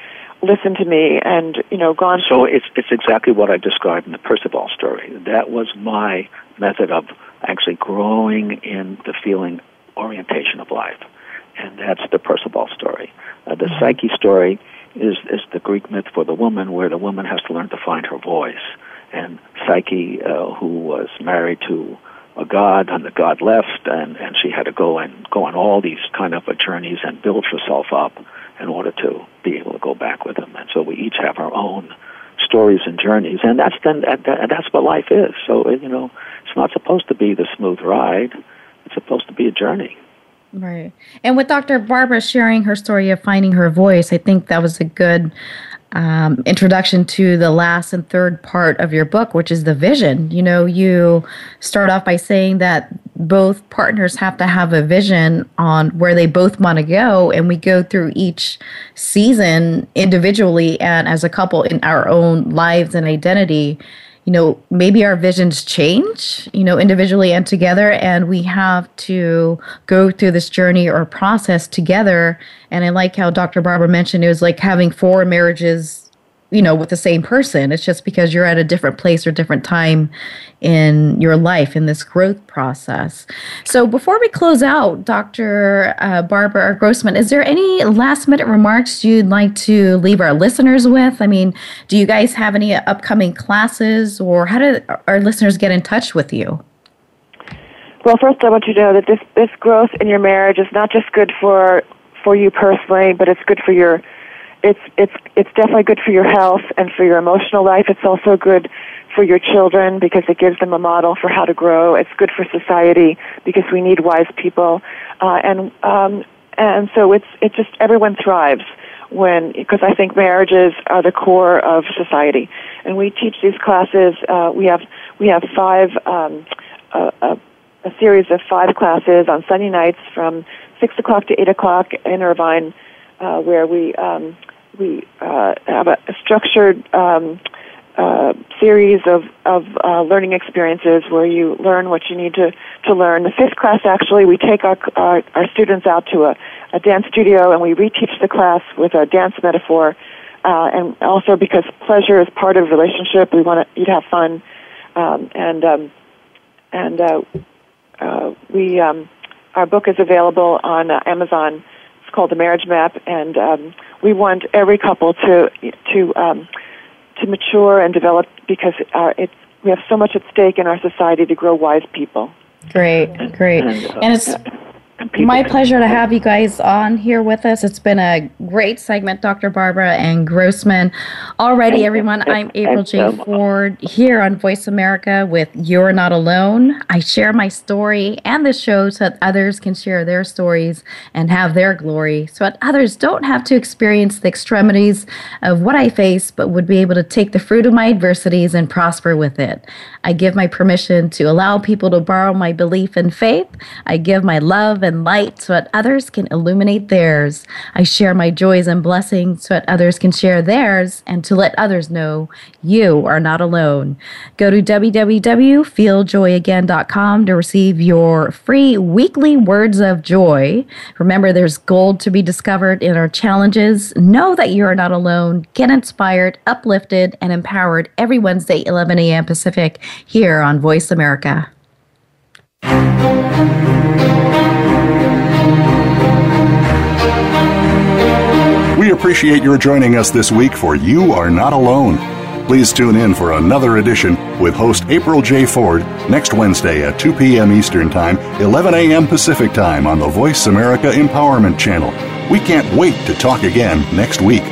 listened to me and, you know, gone. So it's it's exactly what I described in the Percival story. That was my method of actually growing in the feeling orientation of life, and that's the Percival story. Uh, the Psyche story. Is, is the Greek myth for the woman, where the woman has to learn to find her voice. And Psyche, uh, who was married to a god, and the god left, and, and she had to go and go on all these kind of journeys and build herself up in order to be able to go back with him. And so we each have our own stories and journeys, and that's then that, that, that's what life is. So, you know, it's not supposed to be the smooth ride; it's supposed to be a journey. Right. And with Doctor Barbara sharing her story of finding her voice, I think that was a good um, introduction to the last and third part of your book, which is the vision. You know, you start off by saying that both partners have to have a vision on where they both want to go, and we go through each season individually and as a couple in our own lives and identity. You know, maybe our visions change, you know, individually and together, and we have to go through this journey or process together. And I like how Doctor Barbara mentioned it was like having four marriages, you know, with the same person. It's just because you're at a different place or different time in your life in this growth process. So before we close out, Doctor Uh, Barbara Grossman, is there any last minute remarks you'd like to leave our listeners with? I mean, do you guys have any upcoming classes, or how do our listeners get in touch with you? Well, first I want you to know that this, this growth in your marriage is not just good for for you personally, but it's good for your It's it's it's definitely good for your health and for your emotional life. It's also good for your children because it gives them a model for how to grow. It's good for society because we need wise people, uh, and um, and so it's it just everyone thrives when because I think marriages are the core of society. And we teach these classes. Uh, we have we have five um, a, a, a series of five classes on Sunday nights from six o'clock to eight o'clock in Irvine. Uh, where we um, we uh, have a structured um, uh, series of of uh, learning experiences where you learn what you need to, to learn. The fifth class, actually, we take our our, our students out to a, a dance studio, and we reteach the class with a dance metaphor uh, and also because pleasure is part of relationship. We want to, you'd have fun, um, and um, and uh, uh, we um, our book is available on uh, Amazon. It's called The Marriage Map, and um, we want every couple to to um, to mature and develop because uh, it's we have so much at stake in our society to grow wise people. Great, great, and it's. My pleasure to have you guys on here with us. It's been a great segment, Doctor Barbara and Grossman. Alrighty, everyone, I'm April J. Ford here on Voice America with You're Not Alone. I share my story and the show so that others can share their stories and have their glory so that others don't have to experience the extremities of what I face but would be able to take the fruit of my adversities and prosper with it. I give my permission to allow people to borrow my belief and faith. I give my love and light so that others can illuminate theirs. I share my joys and blessings so that others can share theirs and to let others know you are not alone. Go to w w w dot feel joy again dot com to receive your free weekly words of joy. Remember, there's gold to be discovered in our challenges. Know that you are not alone. Get inspired, uplifted, and empowered every Wednesday, eleven a.m. Pacific, here on Voice America. We appreciate your joining us this week for You Are Not Alone. Please tune in for another edition with host April J. Ford next Wednesday at two p.m. Eastern Time, eleven a.m. Pacific Time on the Voice America Empowerment Channel. We can't wait to talk again next week.